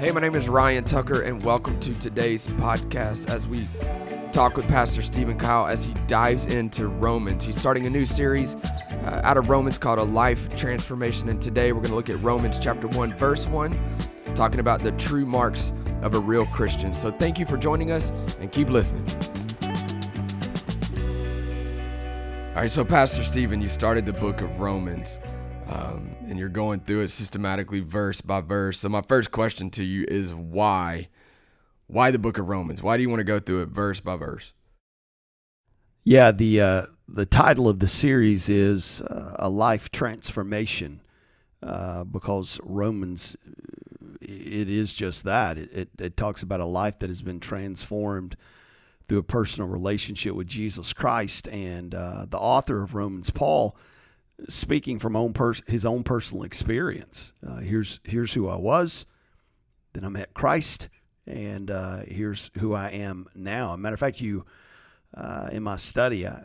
Hey, my name is Ryan Tucker, and welcome to today's podcast as we talk with Pastor Stephen Kyle as he dives into Romans. He's starting a new series out of Romans called A Life Transformation, and today we're going to look at Romans chapter 1, verse 1, talking about the true marks of a real Christian. So thank you for joining us, and keep listening. All right, so Pastor Stephen, you started the book of Romans, and you're going through it systematically verse by verse. So my first question to you is why? Why the book of Romans? Why do you want to go through it verse by verse? Yeah, the title of the series is A Life Transformation, because Romans, it is just that. It talks about a life that has been transformed through a personal relationship with Jesus Christ. And the author of Romans, Paul, speaking from his own personal experience. Here's who I was, then I met Christ, and here's who I am now. As a matter of fact, you in my study, I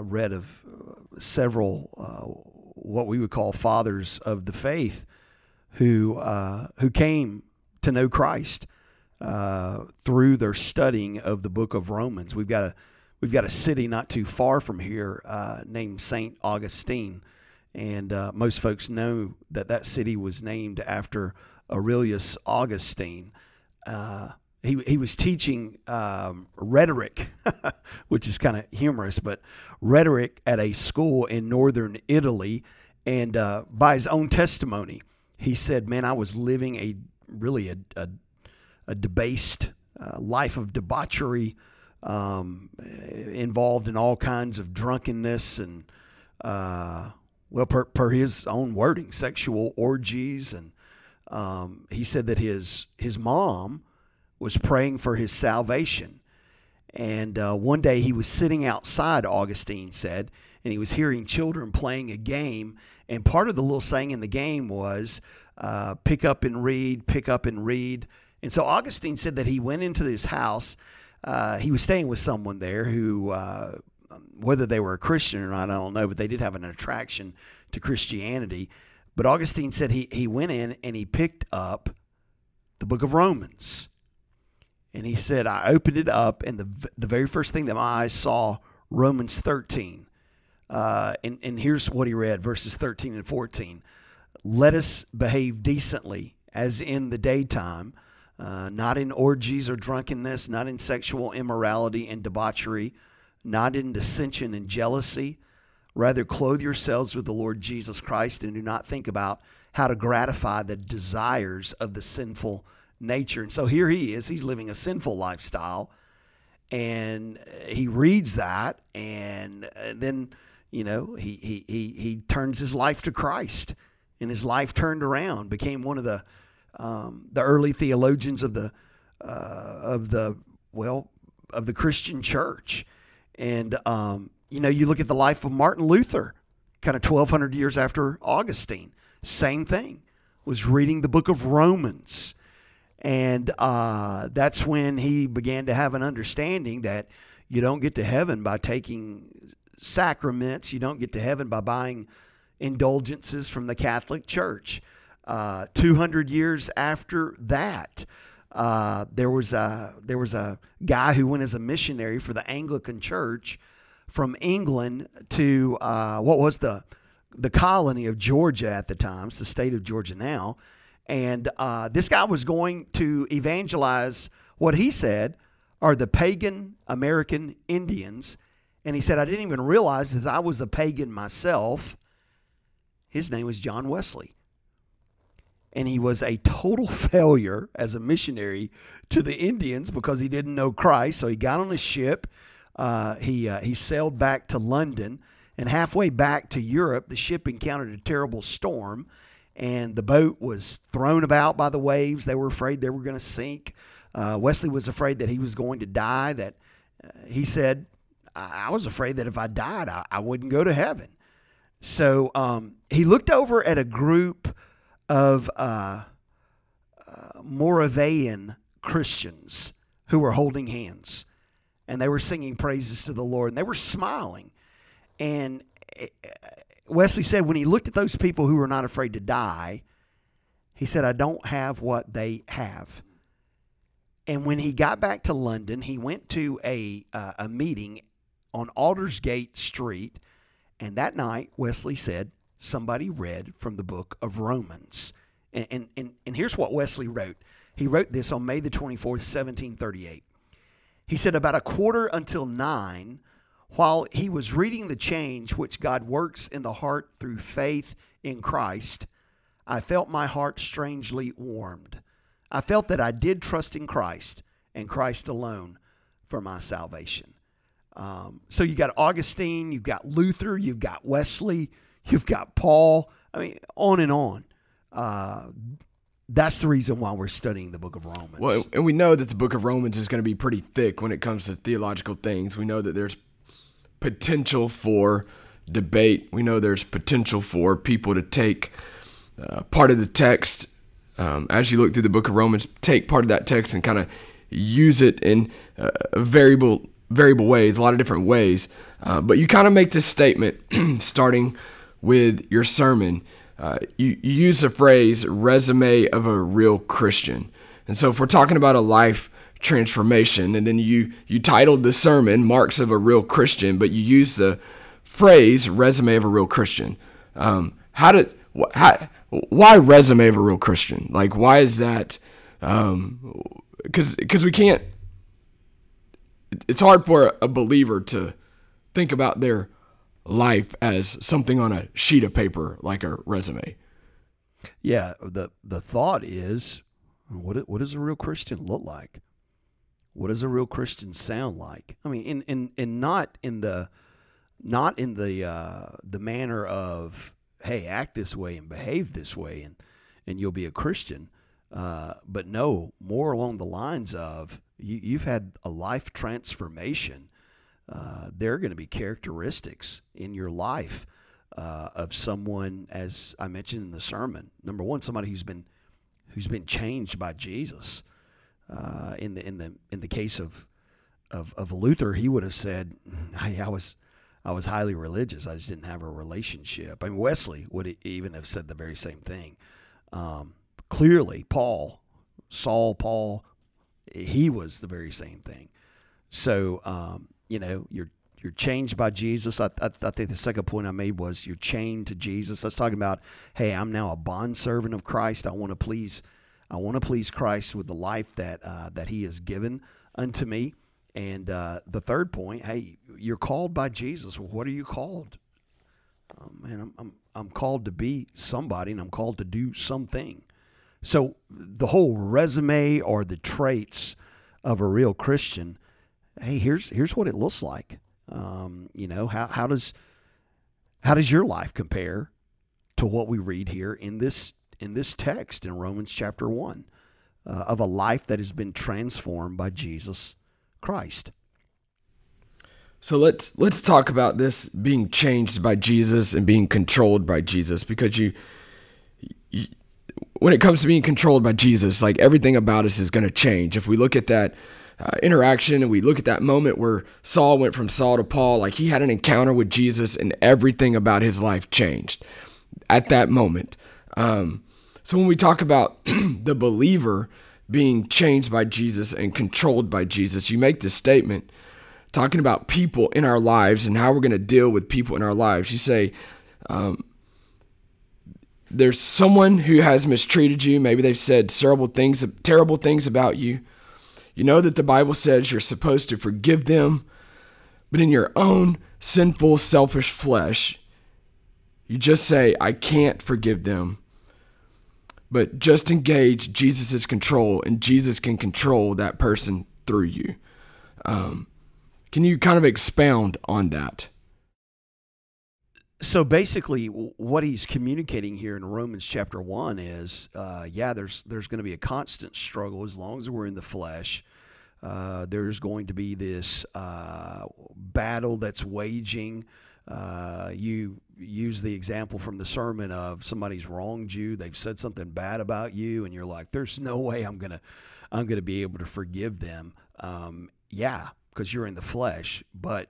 read of several what we would call fathers of the faith who came to know Christ through their studying of the book of Romans. We've got a city not too far from here named Saint Augustine. And most folks know that city was named after Aurelius Augustine. He was teaching rhetoric, which is kind of humorous, but rhetoric at a school in northern Italy. And by his own testimony, he said, "Man, I was living a debased life of debauchery, involved in all kinds of drunkenness and." Well, per his own wording, sexual orgies, and he said that his mom was praying for his salvation. And one day he was sitting outside, Augustine said, and he was hearing children playing a game. And part of the little saying in the game was, "Pick up and read, pick up and read." And so Augustine said that he went into this house. He was staying with someone there who. Whether they were a Christian or not, I don't know, but they did have an attraction to Christianity. But Augustine said he went in and he picked up the book of Romans. And he said, I opened it up, and the very first thing that my eyes saw, Romans 13. And here's what he read, verses 13 and 14. Let us behave decently as in the daytime, not in orgies or drunkenness, not in sexual immorality and debauchery, not in dissension and jealousy. Rather, clothe yourselves with the Lord Jesus Christ and do not think about how to gratify the desires of the sinful nature. And so here he is. He's living a sinful lifestyle. And he reads that, and then, you know, he turns his life to Christ. And his life turned around, became one of the early theologians of the Christian church. And, you know, you look at the life of Martin Luther, kind of 1,200 years after Augustine, same thing, was reading the book of Romans. And that's when he began to have an understanding that you don't get to heaven by taking sacraments. You don't get to heaven by buying indulgences from the Catholic Church. 200 years after that, there was a guy who went as a missionary for the Anglican Church from England to what was the colony of Georgia at the time. It's the state of Georgia now. And this guy was going to evangelize what he said are the pagan American Indians. And he said, I didn't even realize that I was a pagan myself. His name was John Wesley. And he was a total failure as a missionary to the Indians because he didn't know Christ. So he got on a ship. He sailed back to London. And halfway back to Europe, the ship encountered a terrible storm. And the boat was thrown about by the waves. They were afraid they were going to sink. Wesley was afraid that he was going to die. That he said, I was afraid that if I died, I wouldn't go to heaven. So he looked over at a group of Moravian Christians who were holding hands, and they were singing praises to the Lord, and they were smiling. And Wesley said when he looked at those people who were not afraid to die, He said, I don't have what they have. And when he got back to London, he went to a meeting on Aldersgate Street. And that night, Wesley said, somebody read from the book of Romans. And here's what Wesley wrote. He wrote this on May the 24th, 1738. He said, about 8:45 while he was reading the change which God works in the heart through faith in Christ, I felt my heart strangely warmed. I felt that I did trust in Christ and Christ alone for my salvation. So you got Augustine, you've got Luther, you've got Wesley, you've got Paul. I mean, on and on. That's the reason why we're studying the book of Romans. Well, and we know that the book of Romans is going to be pretty thick when it comes to theological things. We know that there's potential for debate. We know there's potential for people to take part of the text, as you look through the book of Romans, take part of that text and kind of use it in variable ways, a lot of different ways. But you kind of make this statement starting with your sermon. You use the phrase resume of a real Christian. And so if we're talking about a life transformation, and then you titled the sermon Marks of a Real Christian, but you use the phrase resume of a real Christian. Why resume of a real Christian? Like, why is that? Because we can't, it's hard for a believer to think about their life as something on a sheet of paper like a resume. Yeah, the thought is, what does a real Christian look like? What does a real Christian sound like? I mean, and not in the manner of, hey, act this way and behave this way and you'll be a Christian, but no, more along the lines of you've had a life transformation. There are going to be characteristics in your life of someone, as I mentioned in the sermon. Number one, somebody who's been changed by Jesus. In the case of Luther, he would have said, hey, I was highly religious. I just didn't have a relationship. I mean, Wesley would even have said the very same thing. Clearly, Saul, he was the very same thing. So, you're changed by Jesus. I think the second point I made was you're chained to Jesus. That's talking about, hey, I'm now a bondservant of Christ. I want to please Christ with the life that He has given unto me. And the third point, hey, you're called by Jesus. Well, what are you called? I'm called to be somebody, and I'm called to do something. So the whole resume or the traits of a real Christian. Hey, here's what it looks like. How does your life compare to what we read here in this text in Romans chapter 1 of a life that has been transformed by Jesus Christ? So let's talk about this being changed by Jesus and being controlled by Jesus, because you when it comes to being controlled by Jesus, like, everything about us is going to change. If we look at that interaction and we look at that moment where Saul went from Saul to Paul, like, he had an encounter with Jesus and everything about his life changed at that moment. So when we talk about the believer being changed by Jesus and controlled by Jesus, you make this statement talking about people in our lives and how we're going to deal with people in our lives. You say, there's someone who has mistreated you. Maybe they've said terrible things about you. You know that the Bible says you're supposed to forgive them, but in your own sinful, selfish flesh, you just say, I can't forgive them. But just engage Jesus' control, and Jesus can control that person through you. Can you kind of expound on that? So basically, what he's communicating here in Romans chapter 1 is, there's going to be a constant struggle as long as we're in the flesh. There's going to be this battle that's waging. You use the example from the sermon of somebody's wronged you. They've said something bad about you, and you're like, "There's no way I'm gonna be able to forgive them." Because you're in the flesh, but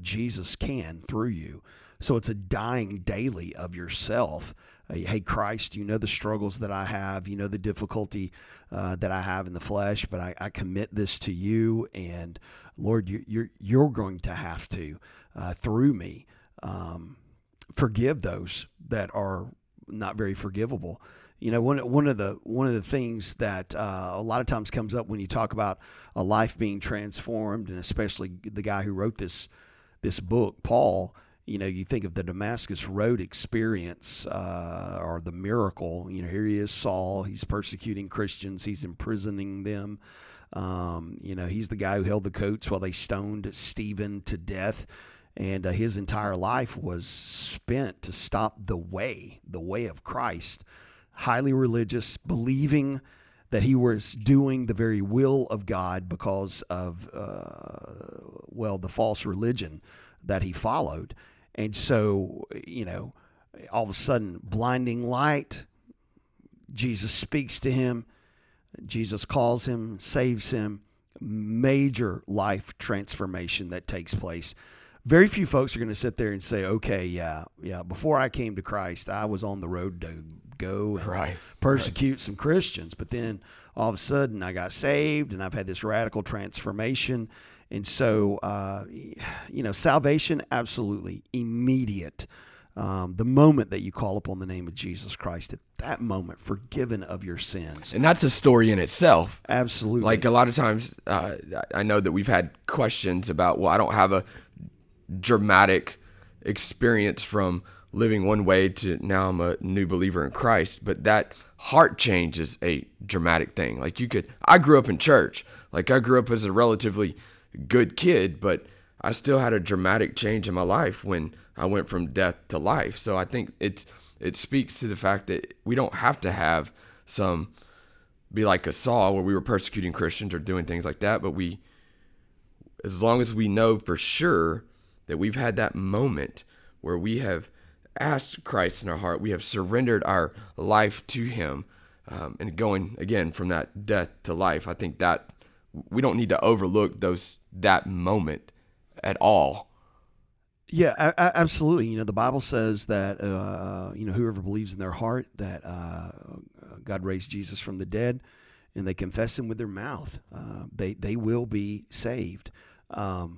Jesus can through you. So it's a dying daily of yourself hey, Christ, you know the struggles that I have, you know the difficulty that I have in the flesh, but I commit this to you, and Lord, you're going to have to, through me, forgive those that are not very forgivable. You know, one of the things that a lot of times comes up when you talk about a life being transformed, and especially the guy who wrote this book, Paul. You know, you think of the Damascus Road experience or the miracle. You know, here he is, Saul. He's persecuting Christians. He's imprisoning them. You know, he's the guy who held the coats while they stoned Stephen to death. And his entire life was spent to stop the way of Christ. Highly religious, believing that he was doing the very will of God because of, the false religion that he followed. And so, you know, all of a sudden, blinding light, Jesus speaks to him, Jesus calls him, saves him, major life transformation that takes place. Very few folks are going to sit there and say, okay, yeah, before I came to Christ, I was on the road to go and persecute some Christians. But then all of a sudden I got saved and I've had this radical transformation. And so, you know, salvation, absolutely immediate. The moment that you call upon the name of Jesus Christ, at that moment, forgiven of your sins. And that's a story in itself. Absolutely. Like a lot of times, I know that we've had questions about, well, I don't have a dramatic experience from living one way to now I'm a new believer in Christ, but that heart change is a dramatic thing. Like I grew up in church, like I grew up as a relatively good kid, but I still had a dramatic change in my life when I went from death to life. So I think it speaks to the fact that we don't have to have some, be like a Saul where we were persecuting Christians or doing things like that, but we, as long as we know for sure that we've had that moment where we have asked Christ in our heart, we have surrendered our life to him, and going again from that death to life. I think that we don't need to overlook that moment at all. Yeah, absolutely. You know, the Bible says that, you know, whoever believes in their heart that God raised Jesus from the dead and they confess him with their mouth, they will be saved. I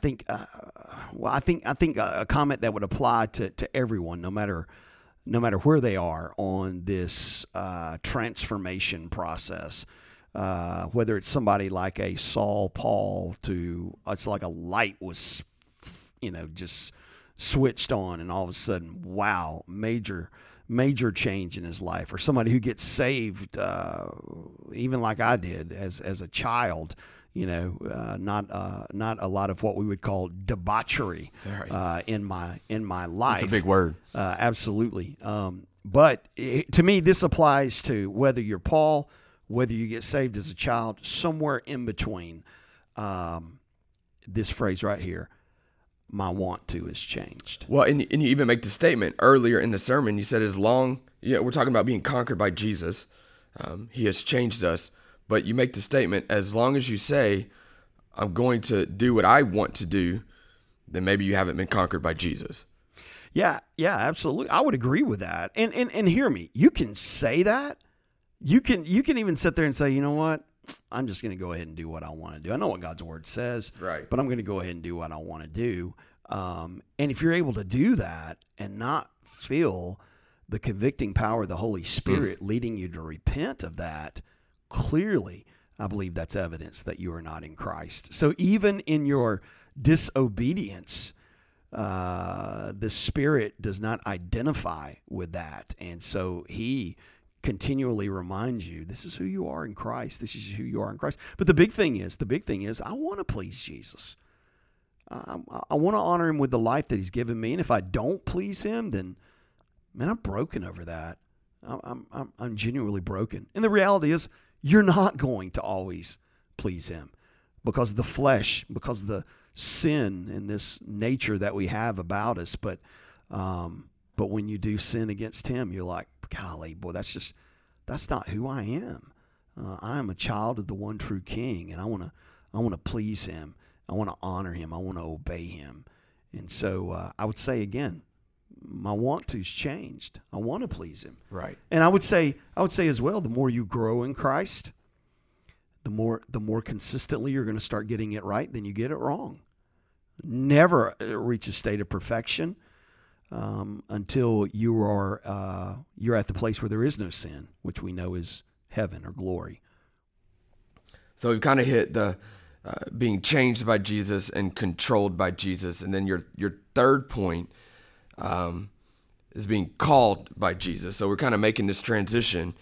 think a comment that would apply to everyone, no matter where they are on this transformation process, whether it's somebody like a Saul Paul to, it's like a light was, you know, just switched on and all of a sudden, wow, major change in his life, or somebody who gets saved, even like I did as a child. You know, not a lot of what we would call debauchery in my life. That's a big word. Absolutely. But to me, this applies to whether you're Paul, whether you get saved as a child, somewhere in between. This phrase right here, my want to is changed. Well, and you even make the statement earlier in the sermon. You said, as long, you know, we're talking about being conquered by Jesus, he has changed us. But you make the statement, as long as you say, I'm going to do what I want to do, then maybe you haven't been conquered by Jesus. Yeah, absolutely. I would agree with that. And hear me, you can say that. You can even sit there and say, you know what? I'm just going to go ahead and do what I want to do. I know what God's word says, right? But I'm going to go ahead and do what I want to do. And if you're able to do that and not feel the convicting power of the Holy Spirit leading you to repent of that, clearly, I believe that's evidence that you are not in Christ. So even in your disobedience, the Spirit does not identify with that. And so he continually reminds you, this is who you are in Christ. This is who you are in Christ. But the big thing is, I want to please Jesus. I want to honor him with the life that he's given me. And if I don't please him, then, man, I'm broken over that. I'm genuinely broken. And the reality is, you're not going to always please him because the flesh, because the sin and this nature that we have about us. But when you do sin against him, you're like, golly, boy, that's not who I am. I am a child of the one true King, and I want to please him. I want to honor him. I want to obey him. And so I would say again, my want to's changed. I want to please him. Right. And I would say as well, the more you grow in Christ, the more consistently you're going to start getting it right than you get it wrong. Never reach a state of perfection until you're at the place where there is no sin, which we know is heaven or glory. So we've kind of hit the being changed by Jesus and controlled by Jesus, and then your third point is being called by Jesus. So we're kind of making this transition.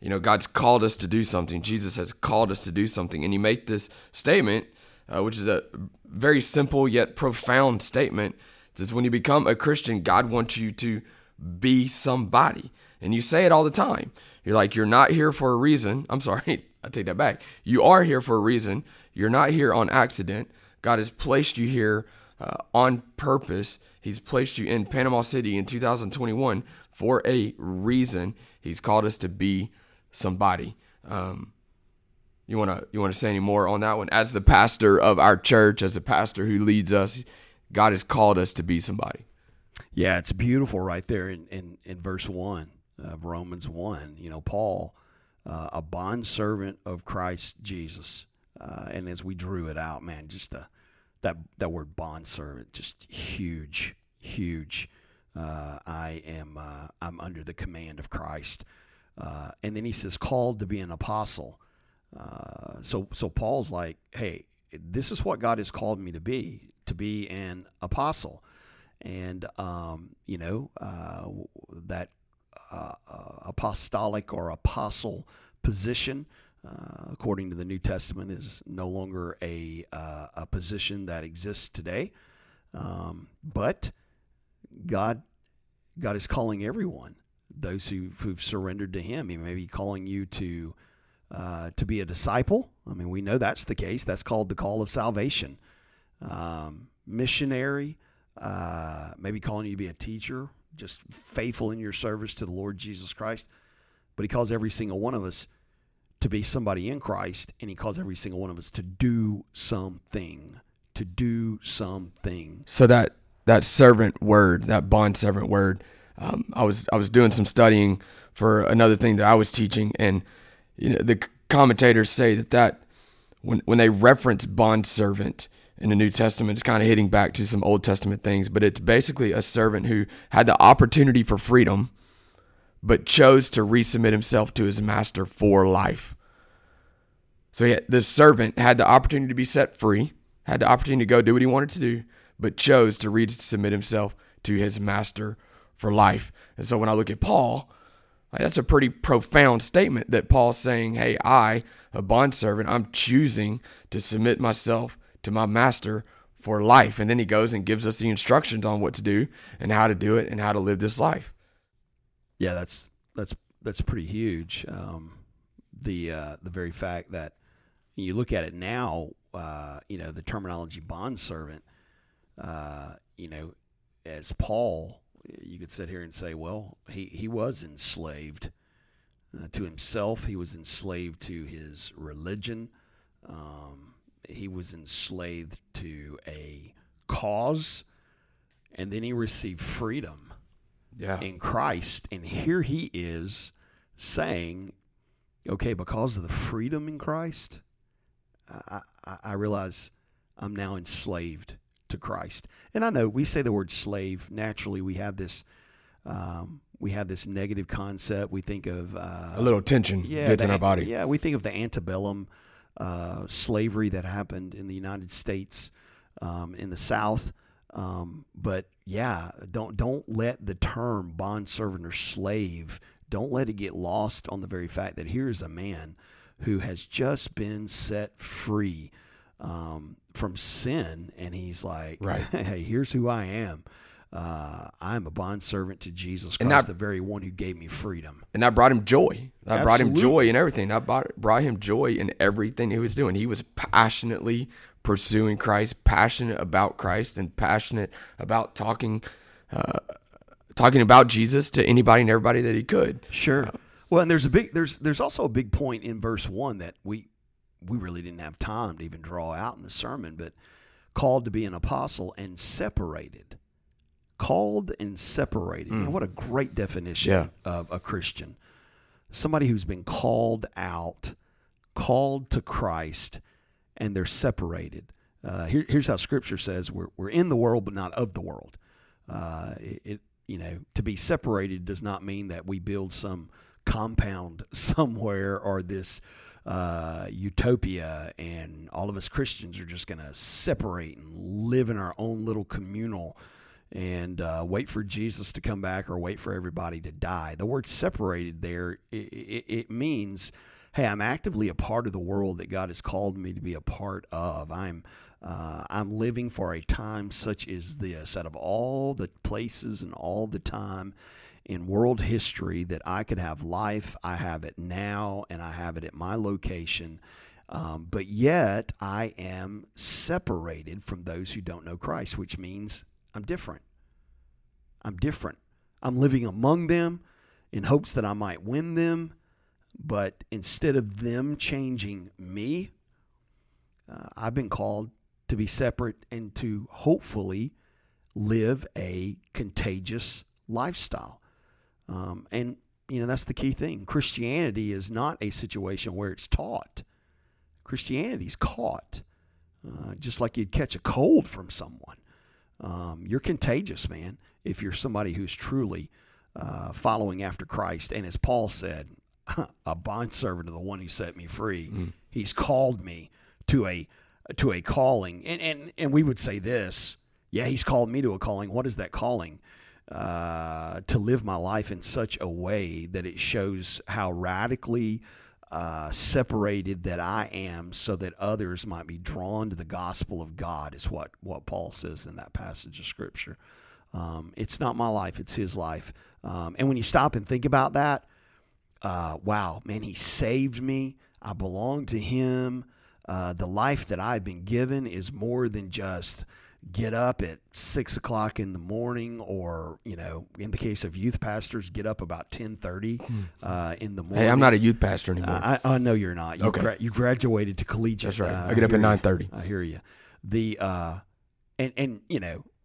You know, God's called us to do something. Jesus has called us to do something. And you make this statement, which is a very simple yet profound statement. It says, when you become a Christian, God wants you to be somebody. And you say it all the time. You're like, you're not here for a reason. I'm sorry, I take that back. You are here for a reason. You're not here on accident. God has placed you here on purpose. He's placed you in Panama City in 2021 for a reason. He's called us to be somebody. You wanna say any more on that one? As the pastor of our church, as a pastor who leads us, God has called us to be somebody. Yeah, it's beautiful right there in verse 1 of Romans 1. You know, Paul, a bondservant of Christ Jesus. And as we drew it out, man, just that word bondservant, just huge, huge. I'm under the command of Christ. And then he says, called to be an apostle. So Paul's like, hey, this is what God has called me to be an apostle. And, that apostolic or apostle position, according to the New Testament, is no longer a position that exists today. But God is calling everyone, those who've surrendered to him. He may be calling you to be a disciple. I mean, we know that's the case. That's called the call of salvation. Missionary, maybe calling you to be a teacher, just faithful in your service to the Lord Jesus Christ. But he calls every single one of us to be somebody in Christ, and he calls every single one of us to do something, So that servant word, that bond servant word, I was doing some studying for another thing that I was teaching, and you know, the commentators say that when they reference bondservant in the New Testament, it's kind of hitting back to some Old Testament things, but it's basically a servant who had the opportunity for freedom, but chose to resubmit himself to his master for life. So the servant had the opportunity to be set free, had the opportunity to go do what he wanted to do, but chose to resubmit himself to his master for life. And so when I look at Paul, that's a pretty profound statement that Paul's saying, hey, I, a bondservant, I'm choosing to submit myself to my master for life. And then he goes and gives us the instructions on what to do and how to do it and how to live this life. Yeah, that's pretty huge. The very fact that you look at it now, the terminology bondservant, as Paul, you could sit here and say, well, he was enslaved to himself. He was enslaved to his religion. He was enslaved to a cause, and then he received freedom in Christ. And here he is saying, okay, because of the freedom in Christ, I realize I'm now enslaved to Christ. And I know we say the word slave, naturally we have this negative concept. We think of a little tension gets in our body. Yeah, we think of the antebellum slavery that happened in the United States, in the South. But yeah, don't let the term bondservant or slave, don't let it get lost on the very fact that here is a man who has just been set free from sin, and he's like, right, hey, here's who I am. I'm a bondservant to Jesus Christ, the very one who gave me freedom. And that brought him joy. That brought him joy in everything. That brought him joy in everything he was doing. He was passionately pursuing Christ, passionate about Christ, and passionate about talking about Jesus to anybody and everybody that he could. Sure. Well, and there's also a big point in verse 1 that we really didn't have time to even draw out in the sermon, but called to be an apostle and separated. Called and separated. Mm. Man, what a great definition of a Christian. Somebody who's been called out, called to Christ, and they're separated. Here's how Scripture says: we're in the world, but not of the world. To be separated does not mean that we build some compound somewhere or this utopia, and all of us Christians are just going to separate and live in our own little communal and wait for Jesus to come back or wait for everybody to die. The word separated there, it means, hey, I'm actively a part of the world that God has called me to be a part of. I'm living for a time such as this. Out of all the places and all the time in world history that I could have life, I have it now, and I have it at my location. But yet I am separated from those who don't know Christ, which means I'm different. I'm living among them in hopes that I might win them. But instead of them changing me, I've been called to be separate and to hopefully live a contagious lifestyle. That's the key thing. Christianity is not a situation where it's taught. Christianity's caught. Just like you'd catch a cold from someone. You're contagious, man, if you're somebody who's truly following after Christ. And as Paul said, a bondservant of the one who set me free, He's called me to a calling. And we would say this, He's called me to a calling. What is that calling? To live my life in such a way that it shows how radically separated that I am, so that others might be drawn to the gospel of God, is what Paul says in that passage of Scripture. It's not my life, it's his life. And when you stop and think about that, wow, man, he saved me. I belong to him. The life that I've been given is more than just get up at 6:00 in the morning, or, in the case of youth pastors, get up about 10:30 in the morning. Hey, I'm not a youth pastor anymore. I know you're not. Okay. You graduated to collegiate. That's right. I get up at 9:30. I hear you.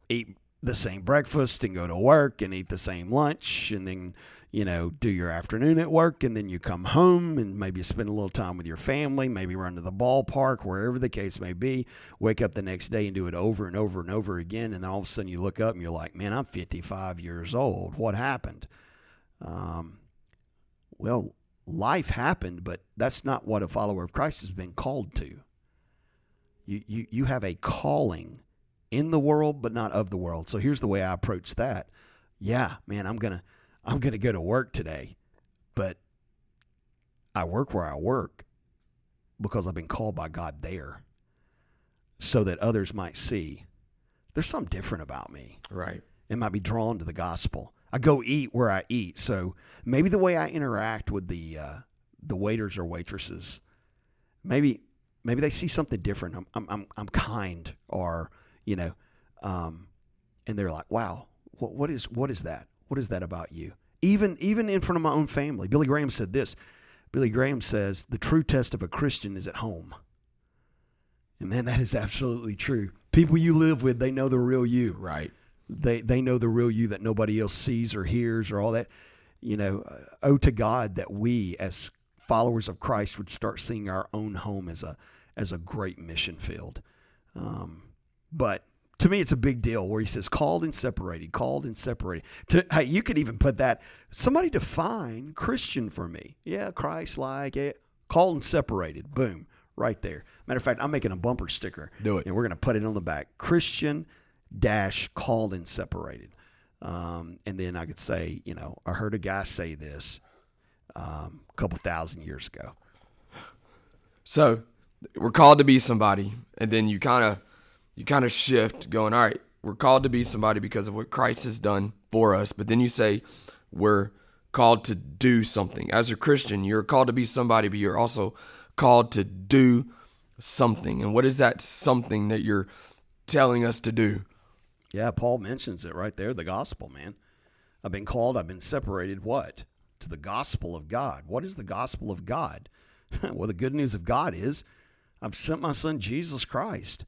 Eat the same breakfast and go to work and eat the same lunch, and then, do your afternoon at work, and then you come home and maybe spend a little time with your family, maybe run to the ballpark, wherever the case may be, wake up the next day and do it over and over and over again. And then all of a sudden you look up and you're like, man, I'm 55 years old. What happened? Well, life happened, but that's not what a follower of Christ has been called to. You have a calling in the world, but not of the world. So here's the way I approach that. Yeah, man, I'm gonna go to work today, but I work where I work because I've been called by God there, so that others might see there's something different about me. Right. And might be drawn to the gospel. I go eat where I eat, so maybe the way I interact with the waiters or waitresses, maybe they see something different. I'm kind, or and they're like, wow, what is that? What is that about you? Even in front of my own family. Billy Graham said this. Billy Graham says, the true test of a Christian is at home. And man, that is absolutely true. People you live with, they know the real you. Right. They know the real you that nobody else sees or hears or all that. Oh, to God that we as followers of Christ would start seeing our own home as a great mission field. But to me, it's a big deal where he says, called and separated. Hey, you could even put that, somebody define Christian for me. Yeah, Christ-like, yeah. Called and separated. Boom, right there. Matter of fact, I'm making a bumper sticker. Do it. And we're going to put it on the back. Christian-called and separated. And then I could say, I heard a guy say this a couple thousand years ago. So we're called to be somebody, and then you kind of shift going, all right, we're called to be somebody because of what Christ has done for us. But then you say we're called to do something. As a Christian, you're called to be somebody, but you're also called to do something. And what is that something that you're telling us to do? Yeah, Paul mentions it right there, the gospel, man. I've been called, I've been separated, what? To the gospel of God. What is the gospel of God? Well, the good news of God is I've sent my son Jesus Christ.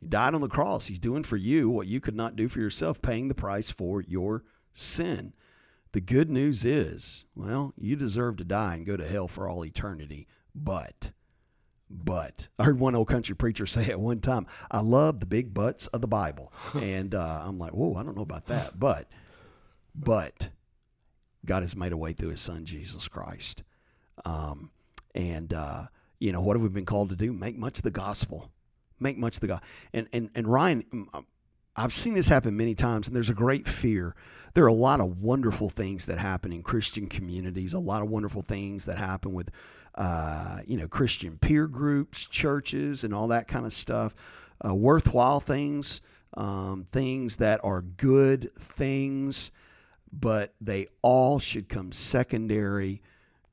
He died on the cross. He's doing for you what you could not do for yourself, paying the price for your sin. The good news is, well, you deserve to die and go to hell for all eternity, but I heard one old country preacher say at one time, I love the big butts of the Bible. And I'm like, whoa, I don't know about that. But God has made a way through his son, Jesus Christ. You know, what have we been called to do? Make much of the gospel. Make much of the gospel. And Ryan, I've seen this happen many times, and there's a great fear. There are a lot of wonderful things that happen in Christian communities, a lot of wonderful things that happen with Christian peer groups, churches, and all that kind of stuff, worthwhile things, things that are good things, but they all should come secondary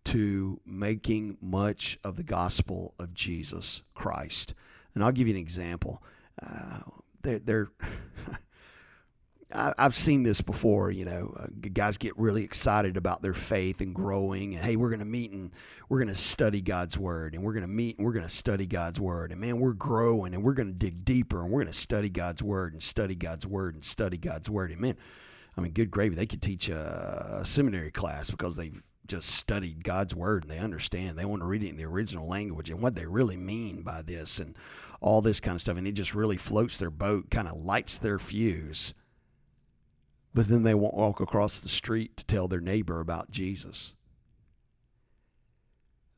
to making much of the gospel of Jesus Christ. And I'll give you an example. I've seen this before, you know, guys get really excited about their faith and growing, and hey, we're going to meet and we're going to study God's word, and we're going to meet and we're going to study God's word, and man, we're growing and we're going to dig deeper and we're going to study God's word and study God's word and study God's word. And man, I mean, good gravy, they could teach a seminary class because they've just studied God's word and they understand. They want to read it in the original language and what they really mean by this and all this kind of stuff, and it just really floats their boat, kind of lights their fuse. But then they won't walk across the street to tell their neighbor about Jesus.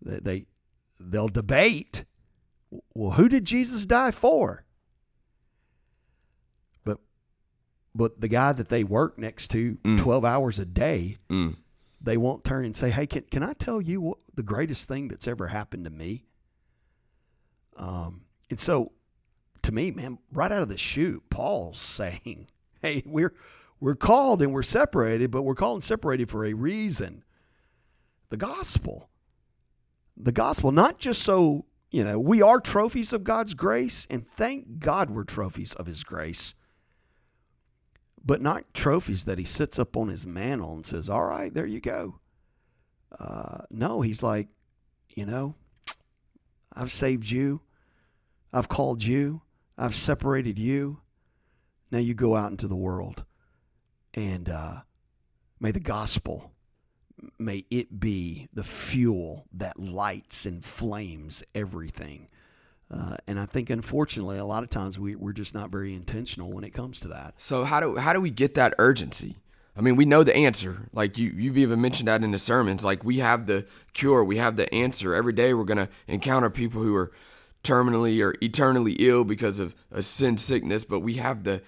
They'll debate, well, who did Jesus die for? But the guy that they work next to 12 hours a day, they won't turn and say, hey, can I tell you what the greatest thing that's ever happened to me? And so, to me, man, right out of the chute, Paul's saying, hey, we're called and we're separated, but we're called and separated for a reason. The gospel. The gospel, not just so, you know, we are trophies of God's grace, and thank God we're trophies of his grace, but not trophies that he sits up on his mantle and says, all right, there you go. No, he's like, you know, I've saved you. I've called you. I've separated you. Now you go out into the world. And may the gospel, may it be the fuel that lights and flames everything. And I think, unfortunately, a lot of times we're just not very intentional when it comes to that. So how do we get that urgency? I mean, we know the answer. Like you've even mentioned that in the sermons. Like we have the cure. We have the answer. Every day we're going to encounter people who are terminally or eternally ill because of a sin sickness, but we have the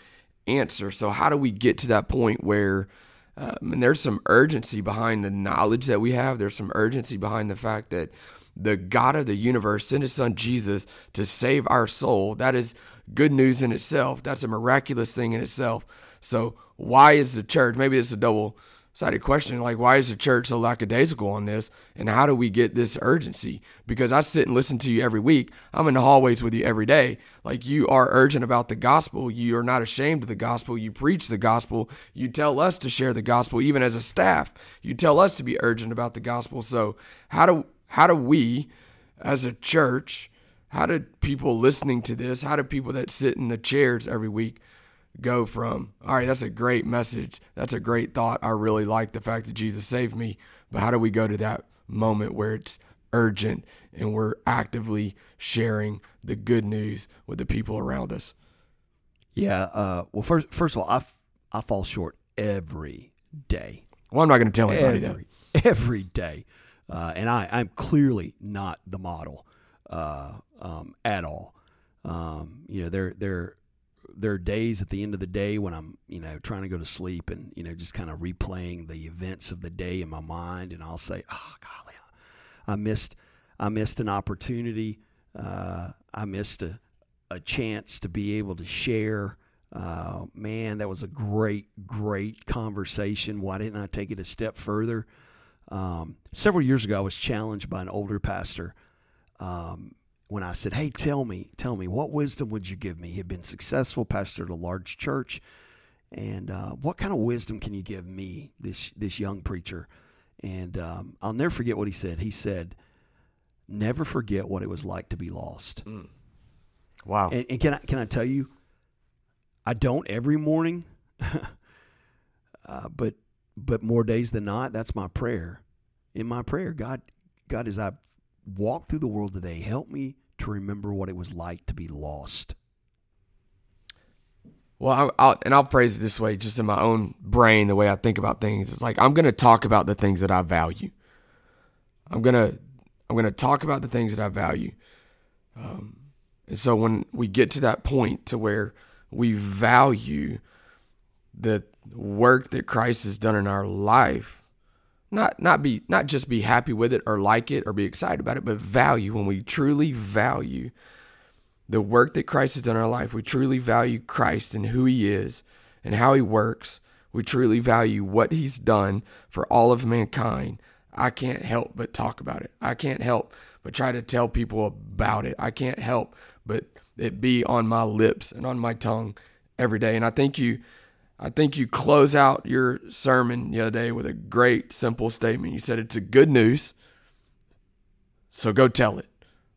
answer. So how do we get to that point where and there's some urgency behind the knowledge that we have. There's some urgency behind the fact that the God of the universe sent his son Jesus to save our soul. That is good news in itself. That's a miraculous thing in itself. So why is the church, maybe it's a double-sided question, like why is the church so lackadaisical on this? And how do we get this urgency? Because I sit and listen to you every week. I'm in the hallways with you every day. Like you are urgent about the gospel. You are not ashamed of the gospel. You preach the gospel. You tell us to share the gospel, even as a staff. You tell us to be urgent about the gospel. So how do we, as a church, how do people listening to this, how do people that sit in the chairs every week go from, all right, that's a great message, that's a great thought, I really like the fact that Jesus saved me, but how do we go to that moment where it's urgent and we're actively sharing the good news with the people around us? Yeah, well, first of all, I fall short every day. Well, I'm not going to tell anybody that. Every day. And I'm clearly not the model at all. You know, there are days at the end of the day when I'm, you know, trying to go to sleep and, you know, just kind of replaying the events of the day in my mind, and I'll say, oh, golly, I missed an opportunity. I missed a chance to be able to share. Man, that was a great, great conversation. Why didn't I take it a step further? Several years ago, I was challenged by an older pastor when I said, hey, tell me, what wisdom would you give me? He had been successful, pastored a large church. And what kind of wisdom can you give me, this young preacher? And I'll never forget what he said. He said, never forget what it was like to be lost. Wow. And can I tell you, I don't every morning, but more days than not, that's my prayer. In my prayer, God, as I walk through the world today, help me to remember what it was like to be lost. Well, I'll phrase it this way, just in my own brain, the way I think about things. It's like, I'm going to talk about the things that I value. I'm going to talk about the things that I value. And so when we get to that point to where we value the work that Christ has done in our life, not just be happy with it or like it or be excited about it, but value, when we truly value the work that Christ has done in our life, we truly value Christ and who he is and how he works. We truly value what he's done for all of mankind. I can't help but talk about it. I can't help but try to tell people about it. I can't help but it be on my lips and on my tongue every day. And I think you close out your sermon the other day with a great simple statement. You said it's a good news, so go tell it.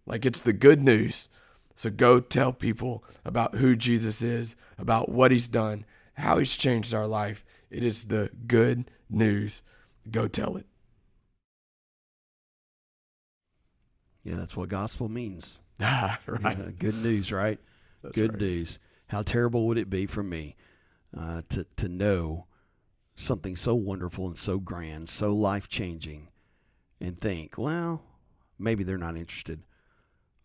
Like, it's the good news. So go tell people about who Jesus is, about what he's done, how he's changed our life. It is the good news. Go tell it. Yeah, that's what gospel means. Right. Yeah, good news, right? That's good news. How terrible would it be for me to know something so wonderful and so grand, so life-changing, and think, well, maybe they're not interested.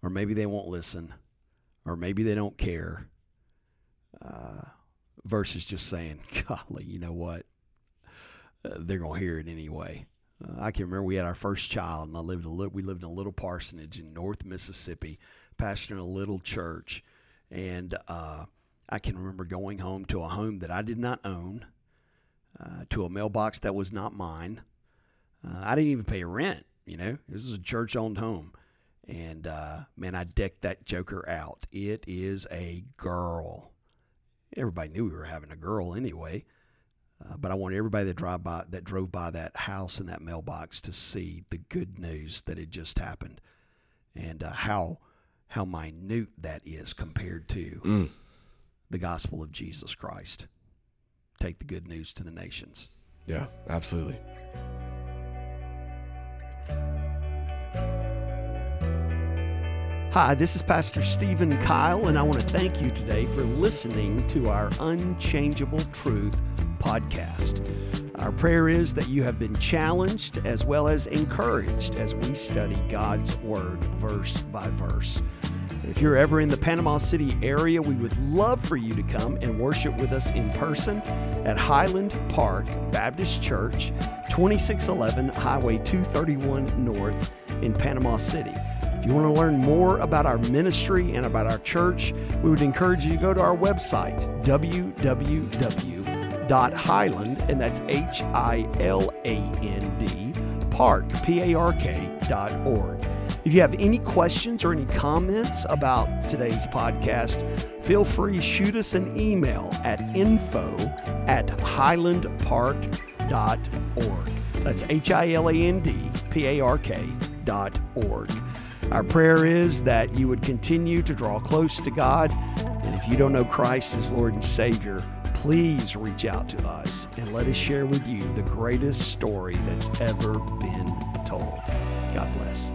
Or maybe they won't listen, or maybe they don't care, versus just saying, golly, you know what, they're going to hear it anyway. I can remember we had our first child, and we lived in a little parsonage in North Mississippi, pastoring a little church, and I can remember going home to a home that I did not own, to a mailbox that was not mine. I didn't even pay rent, you know. This was a church-owned home. And, man, I decked that joker out. It is a girl. Everybody knew we were having a girl anyway. But I want everybody that drove by that house and that mailbox to see the good news that had just happened. And how minute that is compared to the gospel of Jesus Christ. Take the good news to the nations. Yeah, absolutely. Hi, this is Pastor Stephen Kyle, and I want to thank you today for listening to our Unchangeable Truth podcast. Our prayer is that you have been challenged as well as encouraged as we study God's Word verse by verse. If you're ever in the Panama City area, we would love for you to come and worship with us in person at Highland Park Baptist Church, 2611 Highway 231 North in Panama City. If you want to learn more about our ministry and about our church, we would encourage you to go to our website, www.highland, and that's Hiland, park.org. If you have any questions or any comments about today's podcast, feel free to shoot us an email at info@highlandpark.org. That's HILANDPARK.org. Our prayer is that you would continue to draw close to God. And if you don't know Christ as Lord and Savior, please reach out to us and let us share with you the greatest story that's ever been told. God bless.